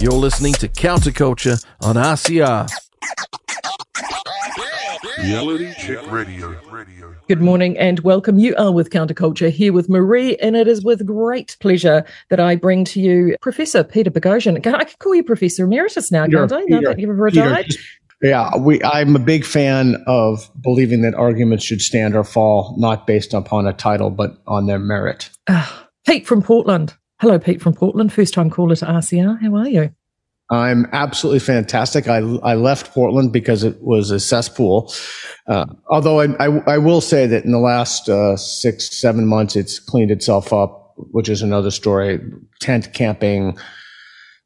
You're listening to Counterculture on RCR. Reality Check Radio. Good morning and welcome. You are with Counterculture, here with Marie, and it is with great pleasure that I bring to you Professor Peter Boghossian. I can call you Professor Emeritus now, can't I? Now that you've retired. Yeah, I'm a big fan of believing that arguments should stand or fall, not based upon a title, but on their merit. Pete from Portland. Hello, Pete from Portland. First-time caller to RCR. How are you? I'm absolutely fantastic. I left Portland because it was a cesspool. Although I will say that in the last 6-7 months, it's cleaned itself up, which is another story. Tent camping.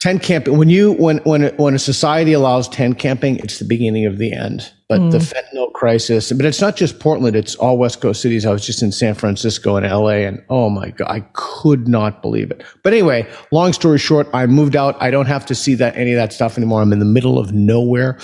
When a society allows tent camping, it's the beginning of the end. But the fentanyl crisis. But it's not just Portland. It's all West Coast cities. I was just in San Francisco and L.A. and oh my God, I could not believe it. But anyway, long story short, I moved out. I don't have to see any of that stuff anymore. I'm in the middle of nowhere.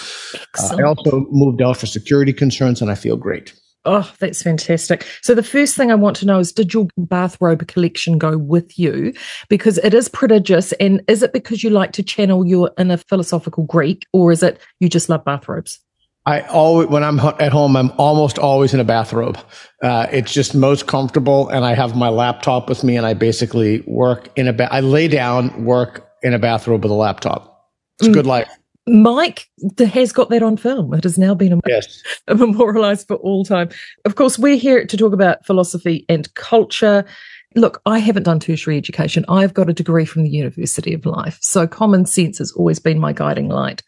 I also moved out for security concerns, and I feel great. Oh, that's fantastic. So the first thing I want to know is, did your bathrobe collection go with you? Because it is prodigious. And is it because you like to channel your inner philosophical Greek, or is it you just love bathrobes? I always, when I'm at home, I'm almost always in a bathrobe. It's just most comfortable. And I have my laptop with me, and I basically work in a I lay down, work in a bathrobe with a laptop. It's a good life. Mike has got that on film. It has now been memorialized for all time. Of course, we're here to talk about philosophy and culture. Look, I haven't done tertiary education. I've got a degree from the University of Life. So common sense has always been my guiding light.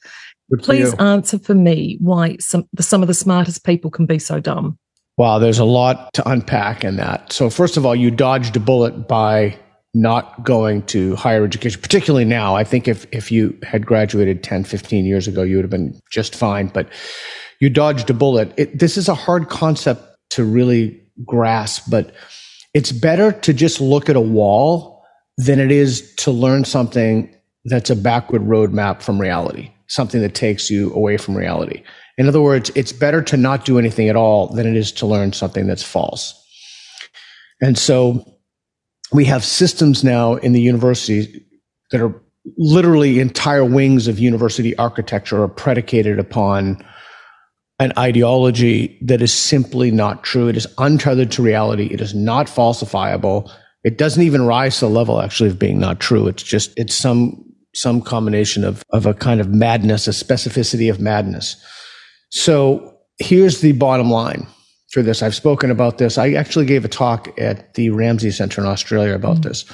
Please answer for me why some of the smartest people can be so dumb. Wow, there's a lot to unpack in that. So first of all, you dodged a bullet by not going to higher education, particularly now. I think if you had graduated 10, 15 years ago, you would have been just fine, but you dodged a bullet. This is a hard concept to really grasp, but it's better to just look at a wall than it is to learn something that's a backward roadmap from reality, something that takes you away from reality. In other words, it's better to not do anything at all than it is to learn something that's false. And so we have systems now in the university that are literally entire wings of university architecture are predicated upon an ideology that is simply not true. It is untethered to reality. It is not falsifiable. It doesn't even rise to the level actually of being not true. It's just, it's some combination of a kind of madness, a specificity of madness. So here's the bottom line. Through this, I've spoken about this. I actually gave a talk at the Ramsey Center in Australia about this.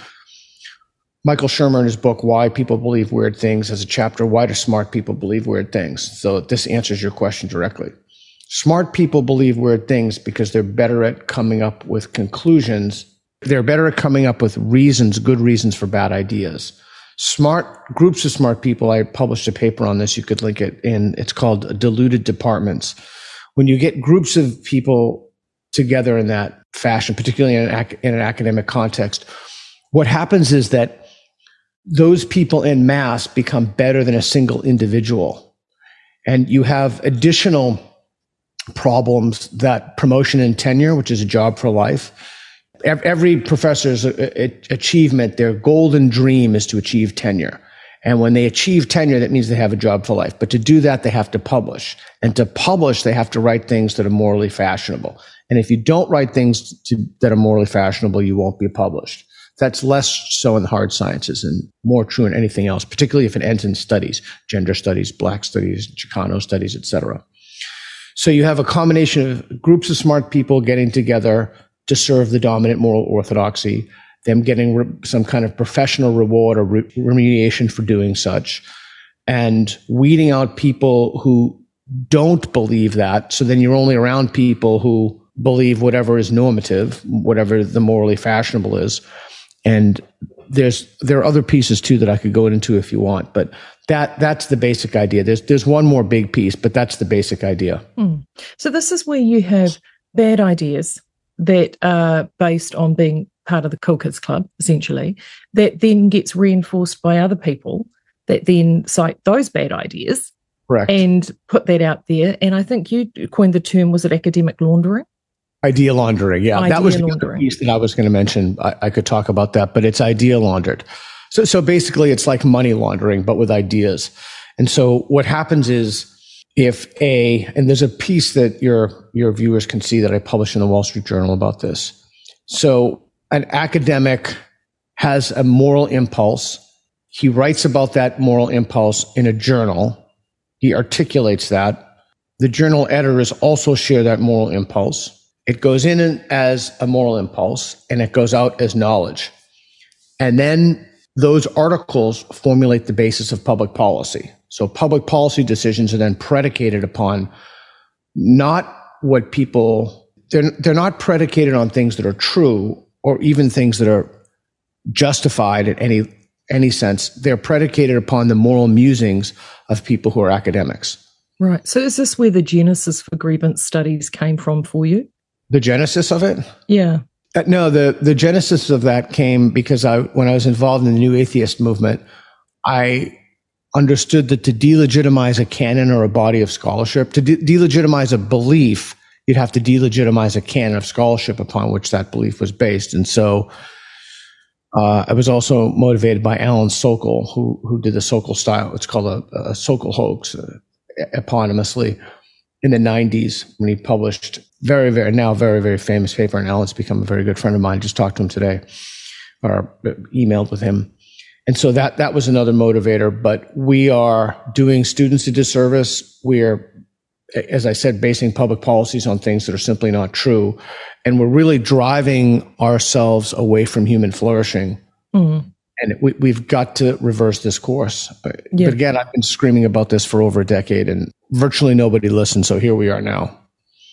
Michael Shermer, in his book, Why People Believe Weird Things, has a chapter, Why Do Smart People Believe Weird Things? So this answers your question directly. Smart people believe weird things because they're better at coming up with conclusions. They're better at coming up with reasons, good reasons for bad ideas. Smart groups of smart people, I published a paper on this. You could link it in. It's called Deluded Departments. When you get groups of people together in that fashion, particularly in an academic context, what happens is that those people en masse become better than a single individual. And you have additional problems that promotion and tenure, which is a job for life. Every professor's achievement, their golden dream is to achieve tenure. And when they achieve tenure, that means they have a job for life. But to do that, they have to publish. And to publish, they have to write things that are morally fashionable. And if you don't write things that are morally fashionable, you won't be published. That's less so in the hard sciences and more true in anything else, particularly if it ends in studies, gender studies, black studies, Chicano studies, etc. So you have a combination of groups of smart people getting together to serve the dominant moral orthodoxy, them getting some kind of professional reward or remediation for doing such, and weeding out people who don't believe that. So then you're only around people who believe whatever is normative, whatever the morally fashionable is. And there are other pieces too that I could go into if you want, but that's the basic idea. There's one more big piece, but that's the basic idea. So this is where you have bad ideas that are based on being part of the cool kids club, essentially, that then gets reinforced by other people that then cite those bad ideas. Correct. And put that out there. And I think you coined the term, was it academic laundering? Idea laundering, yeah. Idea that was the other piece that I was going to mention. I could talk about that, but it's idea laundered. So basically it's like money laundering, but with ideas. And so what happens is and there's a piece that your viewers can see that I published in the Wall Street Journal about this. So an academic has a moral impulse. He writes about that moral impulse in a journal. He articulates that. The journal editors also share that moral impulse. It goes in as a moral impulse and it goes out as knowledge. And then those articles formulate the basis of public policy. So public policy decisions are then predicated upon they're not predicated on things that are true or even things that are justified in any sense. They're predicated upon the moral musings of people who are academics. Right. So is this where the genesis for grievance studies came from for you? The genesis of it? Yeah. No, the genesis of that came because when I was involved in the New Atheist movement, I understood that to delegitimize a canon or a body of scholarship, to delegitimize a belief, you'd have to delegitimize a canon of scholarship upon which that belief was based. And so I was also motivated by Alan Sokal, who did the Sokal style. It's called a Sokal hoax, eponymously, in the 90s when he published very, very famous paper. And Alan's become a very good friend of mine. Just talked to him today or emailed with him. And so that was another motivator, but we are doing students a disservice. We're, as I said, basing public policies on things that are simply not true. And we're really driving ourselves away from human flourishing. Mm-hmm. And we've got to reverse this course. Yeah. But again, I've been screaming about this for over a decade and virtually nobody listened. So here we are now.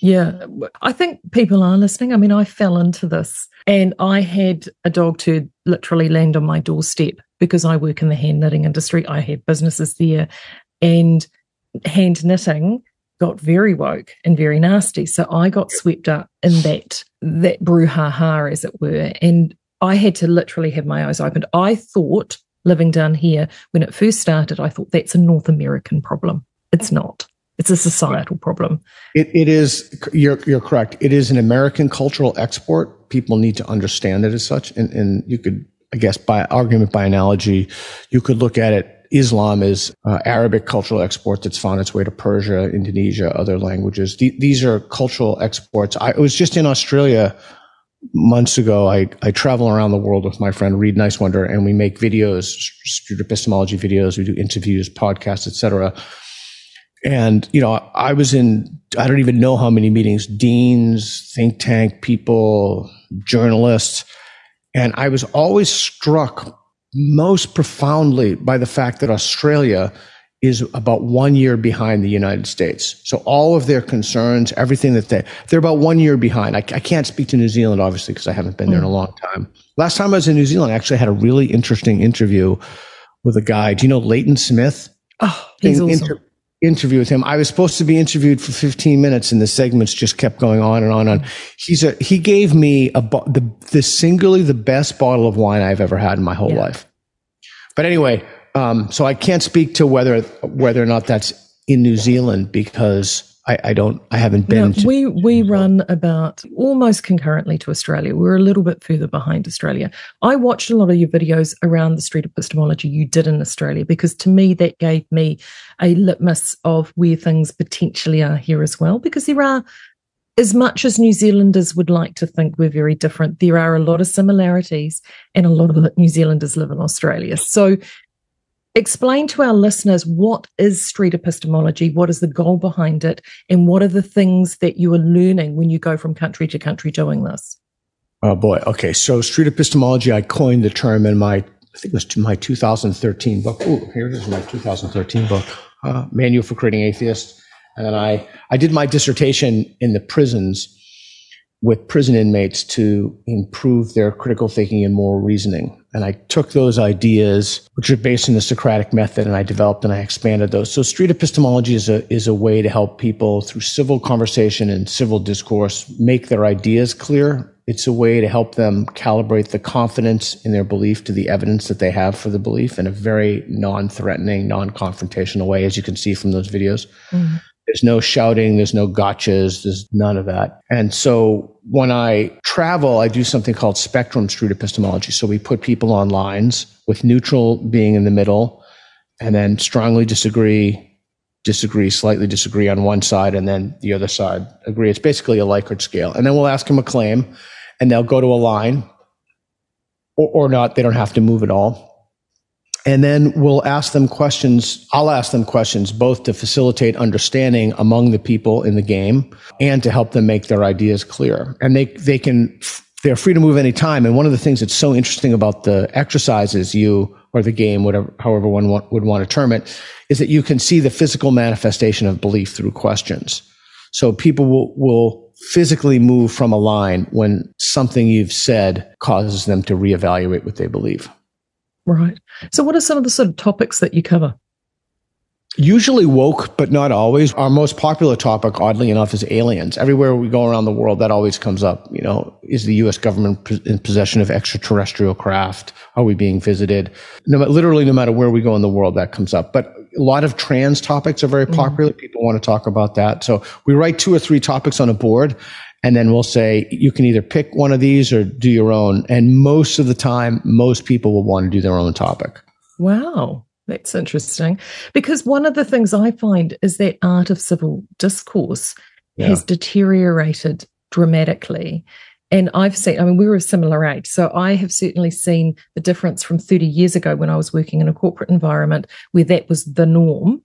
Yeah, I think people are listening. I mean, I fell into this and I had a dog turd literally land on my doorstep because I work in the hand knitting industry. I have businesses there and hand knitting got very woke and very nasty. So I got swept up in that brouhaha, as it were. And I had to literally have my eyes opened. I thought, living down here, when it first started, I thought that's a North American problem. It's not. It's a societal problem. It is. You're correct. It is an American cultural export. People need to understand it as such. And you could, I guess, by argument, by analogy, you could look at it. Islam is Arabic cultural export that's found its way to Persia, Indonesia, other languages. These are cultural exports. I was just in Australia months ago. I travel around the world with my friend Reid NiceWonder, and we make videos, epistemology videos. We do interviews, podcasts, etc. And, you know, I was in, I don't even know how many meetings, deans, think tank people, journalists. And I was always struck most profoundly by the fact that Australia is about 1 year behind the United States. So all of their concerns, everything that they're about 1 year behind. I can't speak to New Zealand, obviously, because I haven't been there in a long time. Last time I was in New Zealand, I actually had a really interesting interview with a guy. Do you know Leighton Smith? Oh, he's awesome. Interview with him. I was supposed to be interviewed for 15 minutes and the segments just kept going on and on and on. He gave me the best bottle of wine I've ever had in my whole life. But anyway, so I can't speak to whether or not that's in New Zealand because I haven't been. No, we run about almost concurrently to Australia. We're a little bit further behind Australia. I watched a lot of your videos around the street epistemology you did in Australia because to me that gave me a litmus of where things potentially are here as well. Because there are, as much as New Zealanders would like to think we're very different, there are a lot of similarities and a lot of New Zealanders live in Australia. So explain to our listeners, what is street epistemology? What is the goal behind it? And what are the things that you are learning when you go from country to country doing this? Oh, boy. Okay. So street epistemology, I coined the term in my, I think it was my 2013 book. Oh, here it is, my 2013 book, Manual for Creating Atheists. And then I did my dissertation in the prisons with prison inmates to improve their critical thinking and moral reasoning. And I took those ideas, which are based on the Socratic method, and I developed and I expanded those. So street epistemology is a way to help people through civil conversation and civil discourse make their ideas clear It's a way to help them calibrate the confidence in their belief to the evidence that they have for the belief in a very non-threatening, non-confrontational way, as you can see from those videos. Mm-hmm. There's no shouting. There's no gotchas. There's none of that. And so when I travel, I do something called spectrums through epistemology. So we put people on lines with neutral being in the middle and then strongly disagree, slightly disagree on one side, and then the other side agree. It's basically a Likert scale. And then we'll ask them a claim and they'll go to a line or not. They don't have to move at all. And then we'll ask them questions. I'll ask them questions both to facilitate understanding among the people in the game and to help them make their ideas clear. And they're free to move any time. And one of the things that's so interesting about the exercise is you, or the game, whatever, however one would want to term it, is that you can see the physical manifestation of belief through questions. So people will physically move from a line when something you've said causes them to reevaluate what they believe. Right. So what are some of the sort of topics that you cover? Usually woke, but not always. Our most popular topic, oddly enough, is aliens. Everywhere we go around the world, that always comes up. You know, is the U.S. government in possession of extraterrestrial craft? Are we being visited? No matter where we go in the world, that comes up. But a lot of trans topics are very popular. Mm-hmm. People want to talk about that. So we write 2 or 3 topics on a board, and then we'll say, you can either pick one of these or do your own. And most of the time, most people will want to do their own topic. Wow. That's interesting, because one of the things I find is that art of civil discourse has deteriorated dramatically. And I've seen, I mean, we're a similar age, so I have certainly seen the difference from 30 years ago when I was working in a corporate environment where that was the norm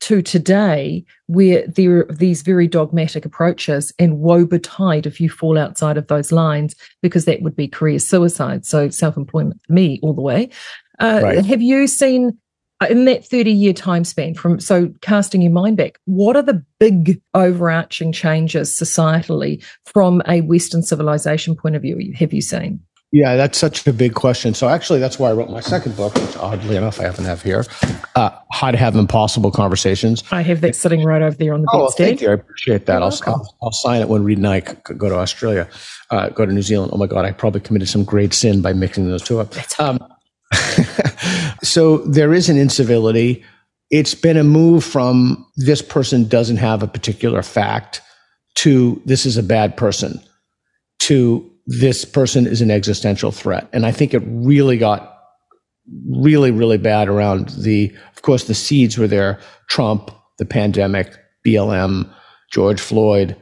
to today where there are these very dogmatic approaches, and woe betide if you fall outside of those lines, because that would be career suicide. So self-employment for me all the way. Right. Have you seen, in that 30-year time span, casting your mind back, what are the big overarching changes societally from a Western civilization point of view have you seen? Yeah, that's such a big question. So actually, that's why I wrote my second book, which oddly enough I happen to have here, How to Have Impossible Conversations. I have that sitting right over there on the bookstand. Oh, well, thank you. I appreciate that. I'll sign it when Reid and I go to Australia, go to New Zealand. Oh, my God, I probably committed some great sin by mixing those two up. That's So there is an incivility. It's been a move from this person doesn't have a particular fact to this is a bad person to this person is an existential threat. And I think it really got really, really bad around of course, the seeds were there. Trump, the pandemic, BLM, George Floyd.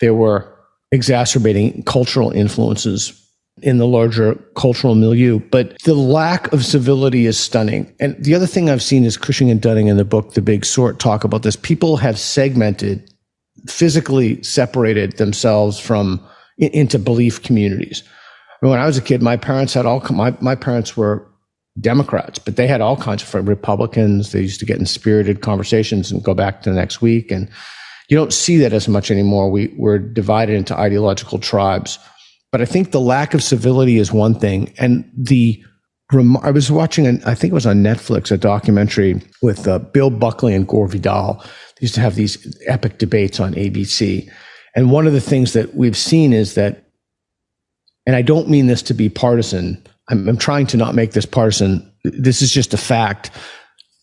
There were exacerbating cultural influences in the larger cultural milieu, but the lack of civility is stunning. And the other thing I've seen is Cushing and Dunning in the book, The Big Sort, talk about this. People have segmented, physically separated themselves into belief communities. When I was a kid, my parents had my parents were Democrats, but they had all kinds of Republicans. They used to get in spirited conversations and go back to the next week. And you don't see that as much anymore. We're divided into ideological tribes. But I think the lack of civility is one thing. And I was watching, I think it was on Netflix, a documentary with Bill Buckley and Gore Vidal. They used to have these epic debates on ABC. And one of the things that we've seen is that, and I don't mean this to be partisan, I'm trying to not make this partisan, this is just a fact,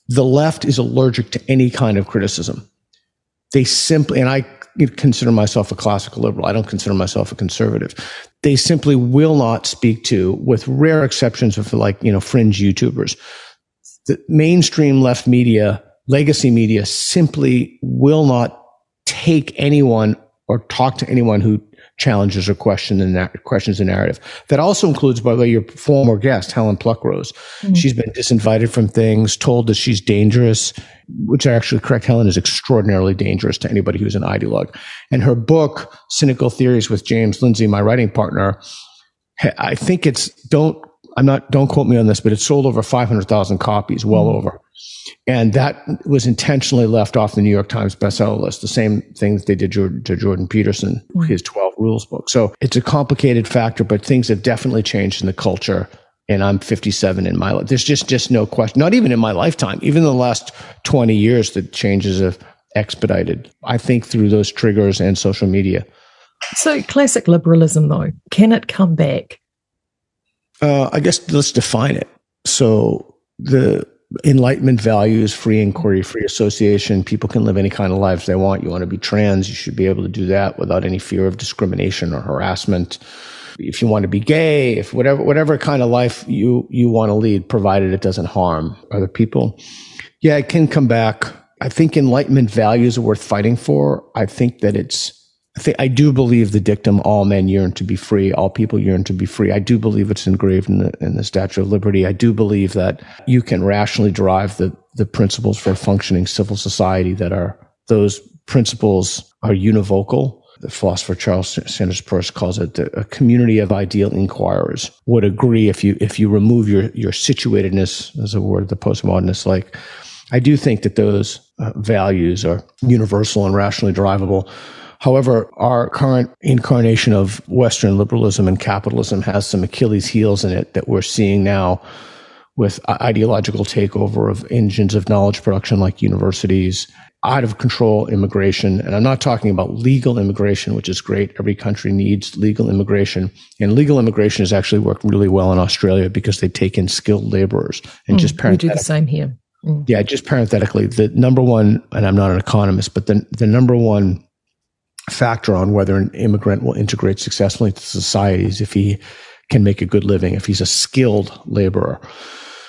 the left is allergic to any kind of criticism. They simply, and I consider myself a classical liberal, I don't consider myself a conservative, they simply will not speak to, with rare exceptions of fringe YouTubers, the mainstream left media, legacy media simply will not take anyone or talk to anyone who challenges or questions the narrative. That also includes, by the way, your former guest, Helen Pluckrose. Mm-hmm. She's been disinvited from things, told that she's dangerous, which are actually correct. Helen is extraordinarily dangerous to anybody who's an ideologue. And her book, Cynical Theories with James Lindsay, my writing partner, I think don't quote me on this, but it sold over 500,000 copies, well over. And that was intentionally left off the New York Times bestseller list, the same thing that they did to Jordan Peterson, his 12 Rules book. So it's a complicated factor, but things have definitely changed in the culture. And I'm 57 in my life. There's just no question, not even in my lifetime, even in the last 20 years, the changes have expedited, I think, through those triggers and social media. So classic liberalism, though, can it come back? I guess let's define it. So the Enlightenment values, free inquiry, free association, people can live any kind of lives they want. You want to be trans, you should be able to do that without any fear of discrimination or harassment. If you want to be gay, if whatever kind of life you want to lead, provided it doesn't harm other people. Yeah, it can come back. I think Enlightenment values are worth fighting for. I do believe the dictum, all men yearn to be free, all people yearn to be free. I do believe it's engraved in the Statue of Liberty. I do believe that you can rationally derive the principles for a functioning civil society those principles are univocal. The philosopher Charles Sanders Peirce calls it a community of ideal inquirers would agree if you remove your situatedness, as a word the postmodernists like. I do think that those values are universal and rationally derivable. However, our current incarnation of Western liberalism and capitalism has some Achilles heels in it that we're seeing now with ideological takeover of engines of knowledge production like universities, out of control immigration. And I'm not talking about legal immigration, which is great. Every country needs legal immigration. And legal immigration has actually worked really well in Australia because they take in skilled laborers. And we do the same here. Mm. Yeah, just parenthetically, the number one, and I'm not an economist, but the number one factor on whether an immigrant will integrate successfully into societies if he can make a good living, if he's a skilled laborer.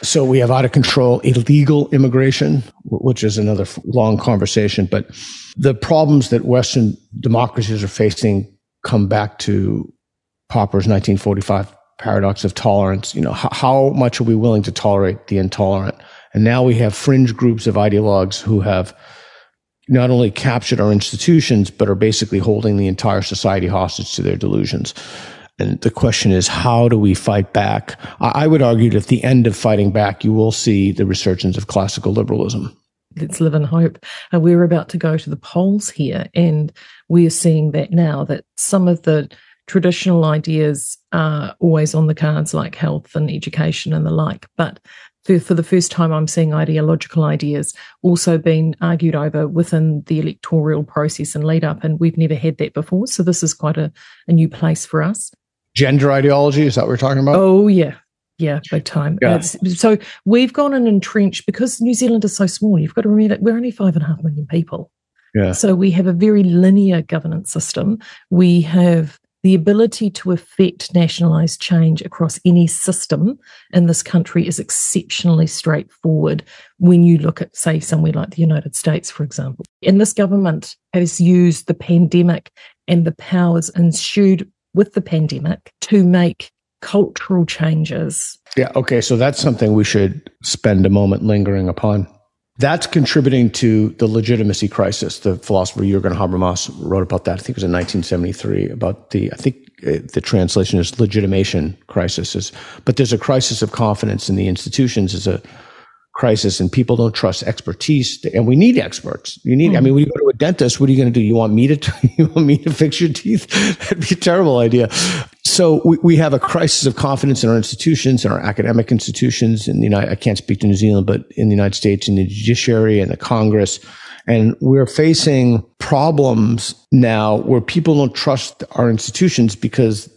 So we have out of control illegal immigration, which is another long conversation. But the problems that Western democracies are facing come back to Popper's 1945 paradox of tolerance. You know, how much are we willing to tolerate the intolerant? And now we have fringe groups of ideologues who have not only captured our institutions, but are basically holding the entire society hostage to their delusions. And the question is, how do we fight back? I would argue that at the end of fighting back, you will see the resurgence of classical liberalism. Let's live in hope. We're about to go to the polls here, and we're seeing that now, that some of the traditional ideas are always on the cards, like health and education and the like. But for the first time, I'm seeing ideological ideas also being argued over within the electoral process and lead up, and we've never had that before. So this is quite a new place for us. Gender ideology, is that what we're talking about? Oh, yeah. Yeah, big time. Yeah. So we've gone and entrenched, because New Zealand is so small, you've got to remember we're only 5.5 million people. Yeah. So we have a very linear governance system. We have the ability to affect nationalised change across any system in this country is exceptionally straightforward when you look at, say, somewhere like the United States, for example. And this government has used the pandemic and the powers ensued with the pandemic to make cultural changes. Yeah, okay, so that's something we should spend a moment lingering upon. That's contributing to the legitimacy crisis. The philosopher Jürgen Habermas wrote about that, I think it was in 1973, about the translation is legitimation crisis. But there's a crisis of confidence in the institutions, is a crisis, and people don't trust expertise. And we need experts. I mean, when you go to a dentist, what are you going to do? You want me to fix your teeth? That'd be a terrible idea. So we have a crisis of confidence in our institutions, in our academic institutions, and I can't speak to New Zealand, but in the United States, in the judiciary and the Congress. And we're facing problems now where people don't trust our institutions because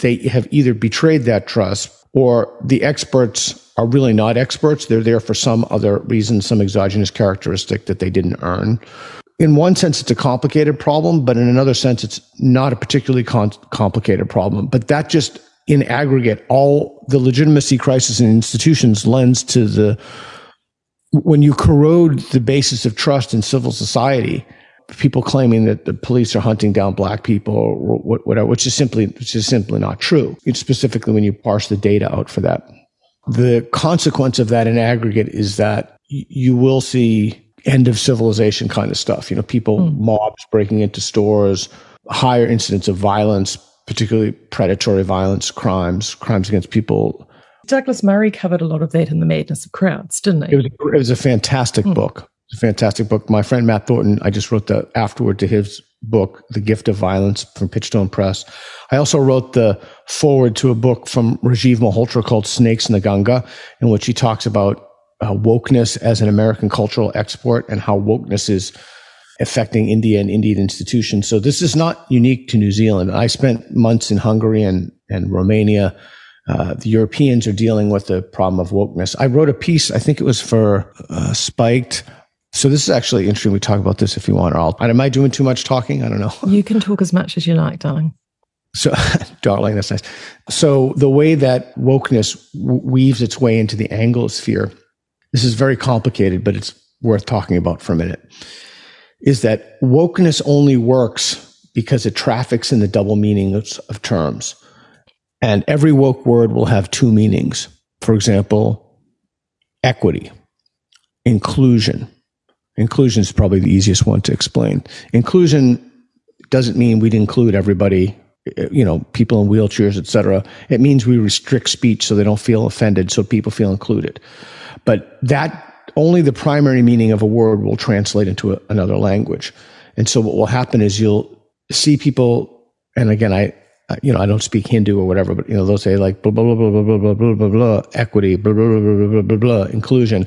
they have either betrayed that trust, or the experts are really not experts. They're there for some other reason, some exogenous characteristic that they didn't earn. In one sense, it's a complicated problem, but in another sense, it's not a particularly complicated problem. But that just, in aggregate, all the legitimacy crisis in institutions lends to when you corrode the basis of trust in civil society, people claiming that the police are hunting down black people or whatever, which is simply not true. It's specifically when you parse the data out for that. The consequence of that in aggregate is that you will see end of civilization kind of stuff. You know, people, mobs breaking into stores, higher incidents of violence, particularly predatory violence, crimes against people. Douglas Murray covered a lot of that in The Madness of Crowds, didn't he? It was a fantastic book. My friend Matt Thornton, I just wrote the afterword to his book, The Gift of Violence, from Pitchstone Press. I also wrote the foreword to a book from Rajiv Malhotra called Snakes in the Ganga, in which he talks about wokeness as an American cultural export and how wokeness is affecting India and Indian institutions. So this is not unique to New Zealand. I spent months in Hungary and Romania. The Europeans are dealing with the problem of wokeness. I wrote a piece, I think it was for Spiked. So this is actually interesting. We talk about this if you want. Or am I doing too much talking? I don't know. You can talk as much as you like, darling. So, darling, that's nice. So the way that wokeness weaves its way into the Anglosphere, this is very complicated, but it's worth talking about for a minute, is that wokeness only works because it traffics in the double meanings of terms. And every woke word will have two meanings. For example, equity, inclusion. Inclusion is probably the easiest one to explain. Inclusion doesn't mean we'd include everybody, you know, people in wheelchairs, et cetera. It means we restrict speech so they don't feel offended, so people feel included. But that only the primary meaning of a word will translate into another language. And so what will happen is you'll see people, and again, I don't speak Hindu or whatever, but, you know, they'll say like, blah, blah, blah, blah, blah, blah, blah, blah, blah, equity, blah, blah, blah, blah, blah, blah, inclusion.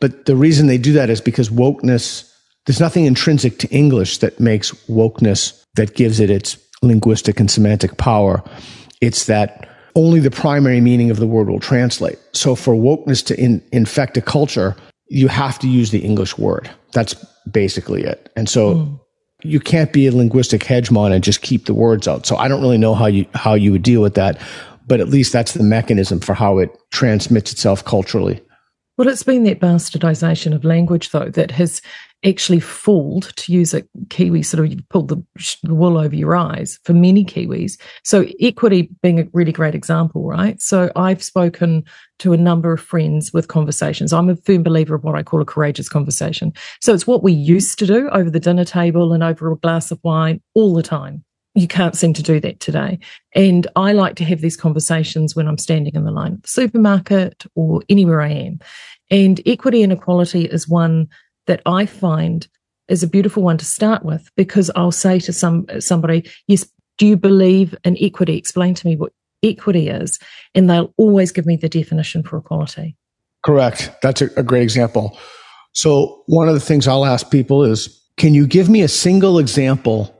But the reason they do that is because wokeness, there's nothing intrinsic to English that makes wokeness, that gives it its linguistic and semantic power. It's that only the primary meaning of the word will translate. So for wokeness to infect a culture, you have to use the English word. That's basically it. And so... You can't be a linguistic hegemon and just keep the words out. So I don't really know how you would deal with that, but at least that's the mechanism for how it transmits itself culturally. Well, it's been that bastardization of language, though, that has actually fooled, to use a Kiwi, sort of pulled the wool over your eyes for many Kiwis. So equity being a really great example, right? So I've spoken to a number of friends with conversations. I'm a firm believer of what I call a courageous conversation. So it's what we used to do over the dinner table and over a glass of wine all the time. You can't seem to do that today. And I like to have these conversations when I'm standing in the line at the supermarket or anywhere I am. And equity and equality is one that I find is a beautiful one to start with, because I'll say to somebody, yes, do you believe in equity? Explain to me what equity is. And they'll always give me the definition for equality. Correct. That's a great example. So one of the things I'll ask people is, can you give me a single example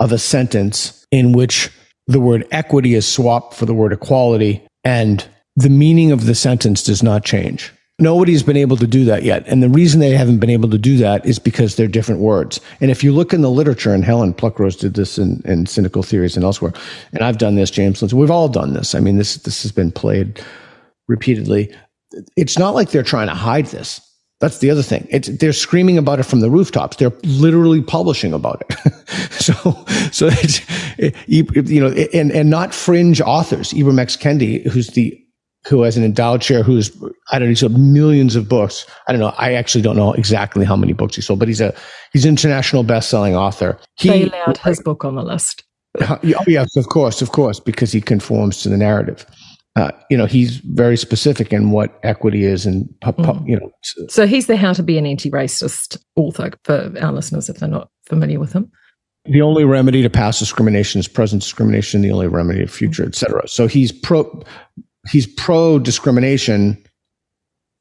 of a sentence in which the word equity is swapped for the word equality and the meaning of the sentence does not change? Nobody's been able to do that yet. And the reason they haven't been able to do that is because they're different words. And if you look in the literature, and Helen Pluckrose did this in Cynical Theories and elsewhere, and I've done this, James Lindsay, we've all done this. I mean, this has been played repeatedly. It's not like they're trying to hide this. That's the other thing. They're screaming about it from the rooftops. They're literally publishing about it. So and not fringe authors. Ibram X. Kendi, who has an endowed chair, he sold millions of books. I don't know. I actually don't know exactly how many books he sold, but he's an international best-selling author. They allowed his book on the list. Oh, yes, of course, because he conforms to the narrative. He's very specific in what equity is and. So he's the How to Be an Anti-Racist author for our listeners if they're not familiar with him. The only remedy to past discrimination is present discrimination, the only remedy to future, et cetera. So he's pro-discrimination.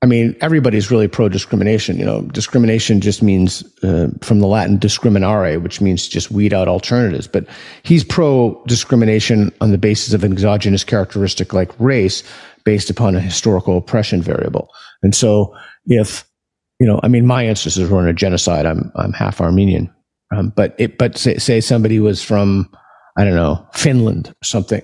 I mean, everybody's really pro-discrimination. You know, discrimination just means, from the Latin discriminare, which means just weed out alternatives. But he's pro-discrimination on the basis of an exogenous characteristic like race based upon a historical oppression variable. And so my ancestors were in a genocide. I'm half Armenian. But say somebody was from, I don't know, Finland or something,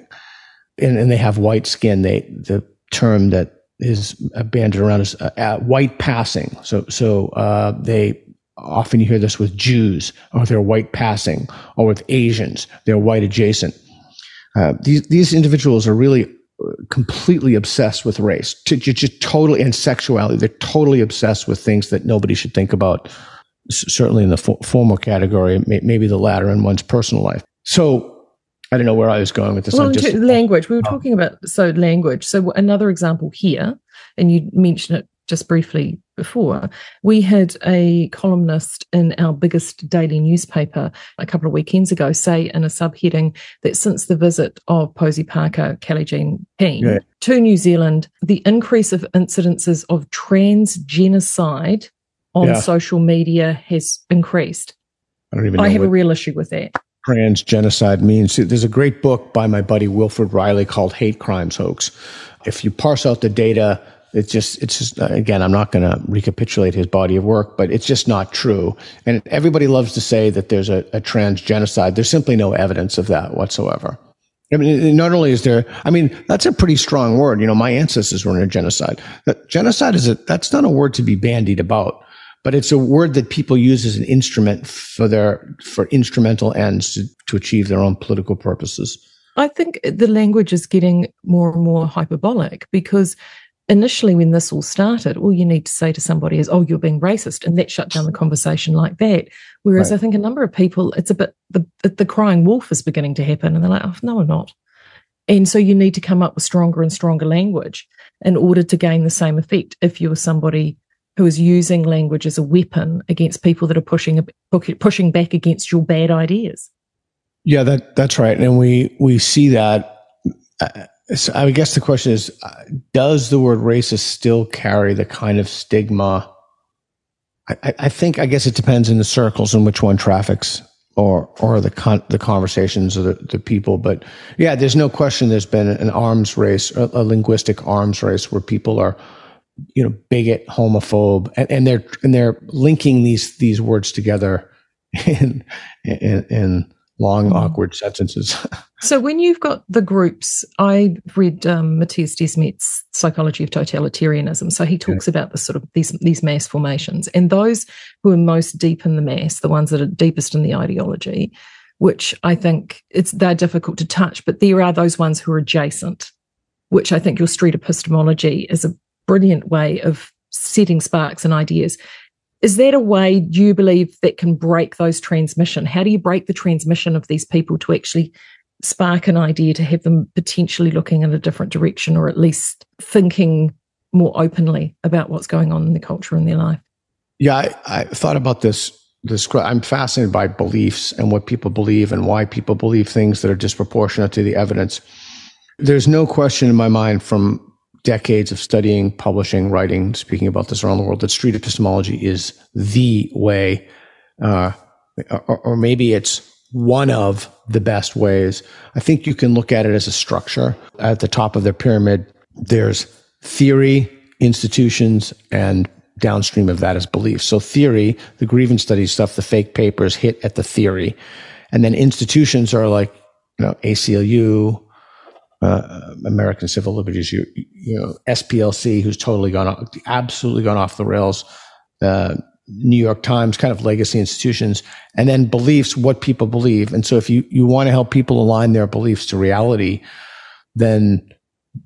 and they have white skin. The term that is banded around as white passing. So they often, you hear this with Jews, or they're white passing, or with Asians, they're white adjacent. These individuals are really completely obsessed with race, just totally, and sexuality. They're totally obsessed with things that nobody should think about, certainly in the formal category, maybe the latter in one's personal life. So I don't know where I was going with this. Well, language. We were talking about language. So another example here, and you mentioned it just briefly before, we had a columnist in our biggest daily newspaper a couple of weekends ago say in a subheading that since the visit of Posey Parker, Kellie Jean Keane, to New Zealand, the increase of incidences of trans genocide on social media has increased. I don't even know. I have a real issue with it. Trans genocide means. There's a great book by my buddy Wilfred Riley called Hate Crimes Hoax. If you parse out the data, it's just again, I'm not going to recapitulate his body of work, but it's just not true. And everybody loves to say that there's a trans genocide. There's simply no evidence of that whatsoever. I mean, not only is there, I mean, that's a pretty strong word. You know, my ancestors were in a genocide. But genocide that's not a word to be bandied about, but it's a word that people use as an instrument for instrumental ends to achieve their own political purposes. I think the language is getting more and more hyperbolic, because initially when this all started, all you need to say to somebody is, oh, you're being racist, and that shut down the conversation like that. Whereas right. I think a number of people, it's a bit, the crying wolf is beginning to happen, and they're like, oh, no, we're not. And so you need to come up with stronger and stronger language in order to gain the same effect if you were somebody who is using language as a weapon against people that are pushing back against your bad ideas. Yeah, that's right. And we see that. So I guess the question is, does the word racist still carry the kind of stigma? I guess it depends on the circles in which one traffics or the conversations or the people. But yeah, there's no question there's been an arms race, a linguistic arms race, where people are, you know, bigot, homophobe, and they're linking these words together in long, awkward sentences. So when you've got the groups, I read Matthias Desmet's Psychology of Totalitarianism. So he talks about the sort of these mass formations, and those who are most deep in the mass, the ones that are deepest in the ideology, which I think they're difficult to touch, but there are those ones who are adjacent, which I think your street epistemology is a brilliant way of setting sparks and ideas. Is that a way, do you believe, that can break those transmission? How do you break the transmission of these people to actually spark an idea, to have them potentially looking in a different direction, or at least thinking more openly about what's going on in the culture and their life? Yeah, I thought about this. I'm fascinated by beliefs and what people believe and why people believe things that are disproportionate to the evidence. There's no question in my mind from decades of studying, publishing, writing, speaking about this around the world, that street epistemology is the way, or maybe it's one of the best ways. I think you can look at it as a structure. At the top of the pyramid, there's theory, institutions, and downstream of that is belief. So theory, the grievance studies stuff, the fake papers hit at the theory. And then institutions are like, you know, ACLU, American Civil Liberties, you know, SPLC, who's totally absolutely gone off the rails, New York Times, kind of legacy institutions, and then beliefs, what people believe. And so if you want to help people align their beliefs to reality, then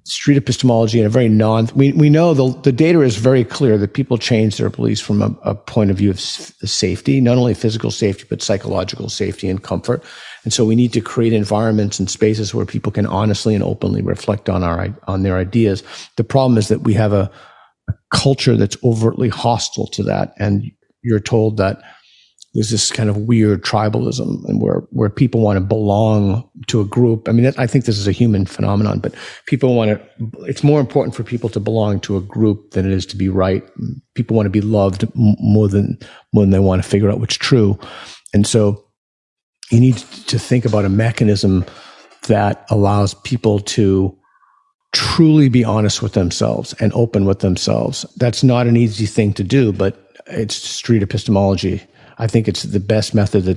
street epistemology in a very we know the data is very clear that people change their beliefs from a point of view of safety, not only physical safety, but psychological safety and comfort. And so we need to create environments and spaces where people can honestly and openly reflect on their ideas. The problem is that we have a culture that's overtly hostile to that. And you're told that there's this kind of weird tribalism, and where people want to belong to a group. I mean, I think this is a human phenomenon, but it's more important for people to belong to a group than it is to be right. People want to be loved more than they want to figure out what's true. And so you need to think about a mechanism that allows people to truly be honest with themselves and open with themselves. That's not an easy thing to do, but it's street epistemology. I think it's the best method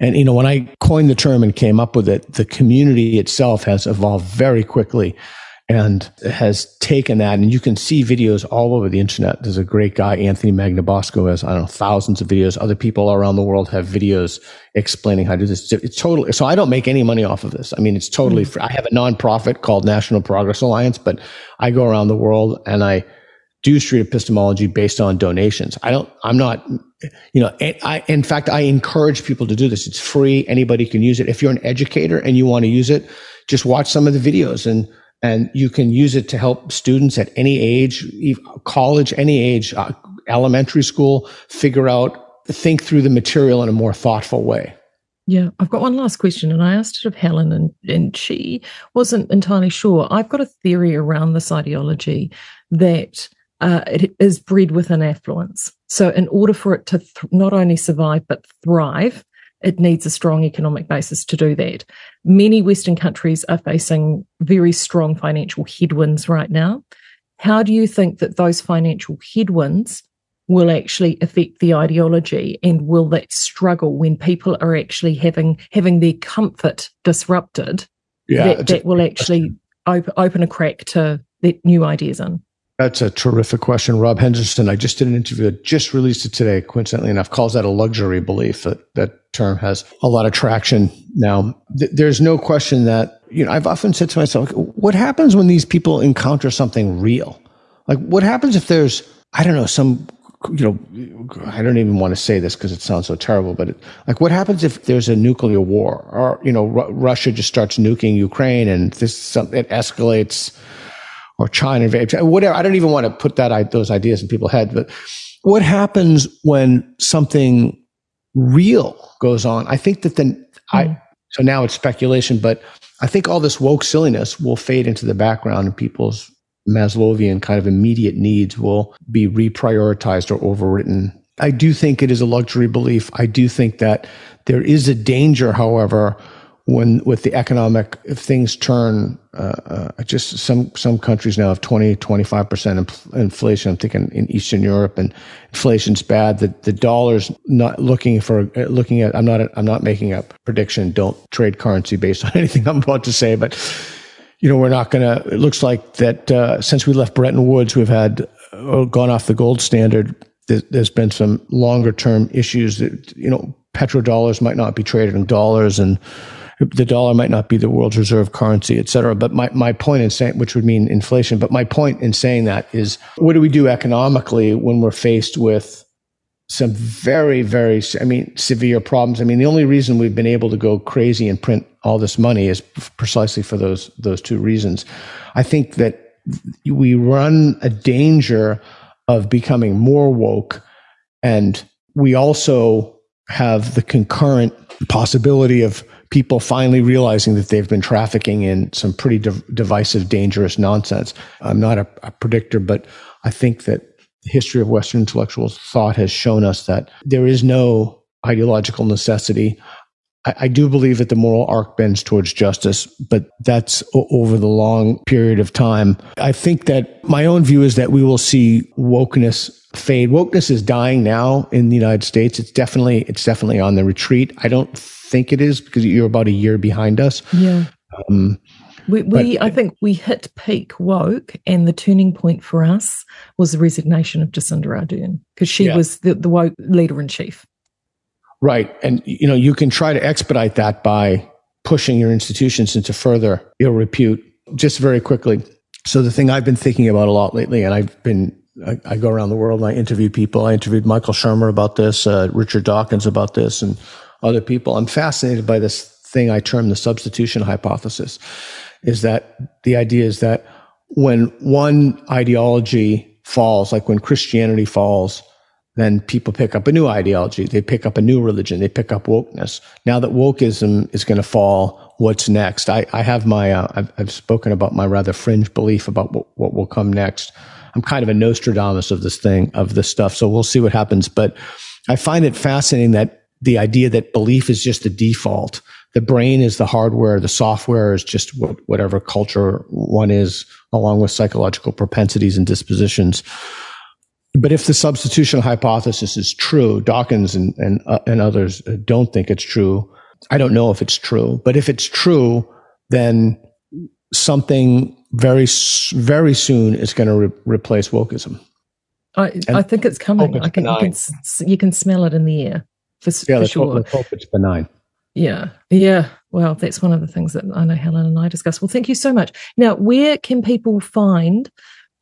and you know, when I coined the term and came up with it, the community itself has evolved very quickly and has taken that. And you can see videos all over the internet. There's a great guy, Anthony Magnabosco, has, I don't know, thousands of videos. Other people around the world have videos explaining how to do this. It's totally, so I don't make any money off of this. I mean, it's totally free. I have a nonprofit called National Progress Alliance, but I go around the world and I do street epistemology based on donations. In fact, I encourage people to do this. It's free. Anybody can use it. If you're an educator and you want to use it, just watch some of the videos, and you can use it to help students at any age, college, any age, elementary school, think through the material in a more thoughtful way. Yeah. I've got one last question, and I asked it of Helen, and she wasn't entirely sure. I've got a theory around this ideology that it is bred within affluence. So in order for it to not only survive but thrive, it needs a strong economic basis to do that. Many Western countries are facing very strong financial headwinds right now. How do you think that those financial headwinds will actually affect the ideology, and will that struggle when people are actually having their comfort disrupted, that will actually open a crack to let new ideas in? That's a terrific question, Rob Henderson. I just did an interview, I just released it today, coincidentally enough, calls that a luxury belief. That term has a lot of traction now. There's no question that, I've often said to myself, what happens when these people encounter something real? Like, what happens if there's, I don't even want to say this because it sounds so terrible, but what happens if there's a nuclear war, or, Russia just starts nuking Ukraine and it escalates, or China, whatever. I don't even want to put those ideas in people's heads, but what happens when something real goes on? I think that so now it's speculation, but I think all this woke silliness will fade into the background, and people's Maslowian kind of immediate needs will be reprioritized or overwritten. I do think it is a luxury belief. I do think that there is a danger, however, if things turn, just some countries now have 20, 25% inflation. I'm thinking in Eastern Europe, and inflation's bad. The dollar's not looking at. I'm not making a prediction. Don't trade currency based on anything I'm about to say, but. We're not going to, it looks like that since we left Bretton Woods, we've had gone off the gold standard. There's been some longer term issues that, petrodollars might not be traded in dollars, and the dollar might not be the world's reserve currency, et cetera. But my point in saying, which would mean inflation, but my point in saying that is, what do we do economically when we're faced with some very, very, severe problems? The only reason we've been able to go crazy and print all this money is precisely for those two reasons. I think that we run a danger of becoming more woke, and we also have the concurrent possibility of people finally realizing that they've been trafficking in some pretty divisive, dangerous nonsense. I'm not a predictor, but I think that the history of Western intellectual thought has shown us that there is no ideological necessity. I do believe that the moral arc bends towards justice, but that's over the long period of time. I think that my own view is that we will see wokeness fade. Wokeness is dying now in the United States. It's definitely on the retreat. I don't think it is, because you're about a year behind us. Yeah. I think we hit peak woke, and the turning point for us was the resignation of Jacinda Ardern, because she was the woke leader-in-chief. Right. And, you can try to expedite that by pushing your institutions into further ill repute. Just very quickly. So the thing I've been thinking about a lot lately, and I go around the world and I interview people. I interviewed Michael Shermer about this, Richard Dawkins about this, and other people. I'm fascinated by this thing I term the substitution hypothesis, is that the idea is that when one ideology falls, like when Christianity falls, then people pick up a new ideology. They pick up a new religion. They pick up wokeness. Now that wokeism is going to fall, what's next? I have my, I've spoken about my rather fringe belief about what will come next. I'm kind of a Nostradamus of this stuff. So we'll see what happens. But I find it fascinating that the idea that belief is just the default. The brain is the hardware. The software is just whatever culture one is, along with psychological propensities and dispositions. But if the substitution hypothesis is true, Dawkins and others don't think it's true. I don't know if it's true. But if it's true, then something very, very soon is going to replace wokeism. I think it's coming. You can smell it in the air. For sure. Let's hope it's benign. Yeah. Yeah. Well, that's one of the things that I know Helen and I discussed. Well, thank you so much. Now, where can people find...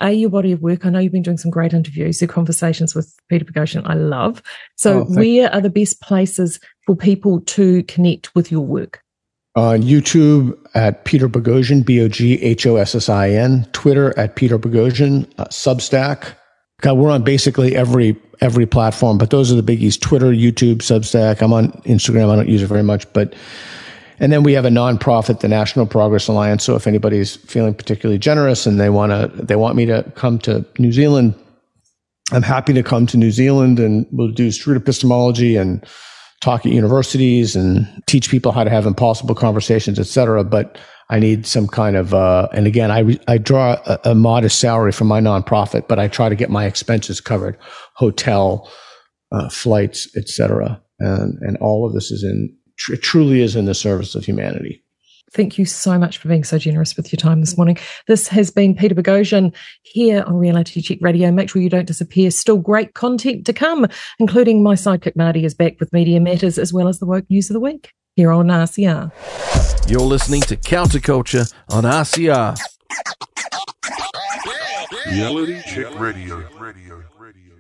your body of work? I know you've been doing some great interviews, your conversations with Peter Boghossian, I love. So where are the best places for people to connect with your work? On YouTube at Peter Boghossian, Boghossian, Twitter at Peter Boghossian, Substack. God, we're on basically every platform, but those are the biggies: Twitter, YouTube, Substack. I'm on Instagram. I don't use it very much, but... And then we have a nonprofit, the National Progress Alliance. So if anybody's feeling particularly generous and they want me to come to New Zealand I'm happy to come to New Zealand and we'll do street epistemology and talk at universities and teach people how to have impossible conversations, etc. But I need some kind of, and again, I draw a modest salary from my nonprofit, but I try to get my expenses covered, hotel, flights, etc. And all of this is truly is in the service of humanity. Thank you so much for being so generous with your time this morning. This has been Peter Boghossian here on Reality Check Radio. Make sure you don't disappear. Still great content to come, including my sidekick Marty is back with Media Matters, as well as the Woke News of the Week here on RCR. You're listening to Counterculture on RCR. Reality Check Radio.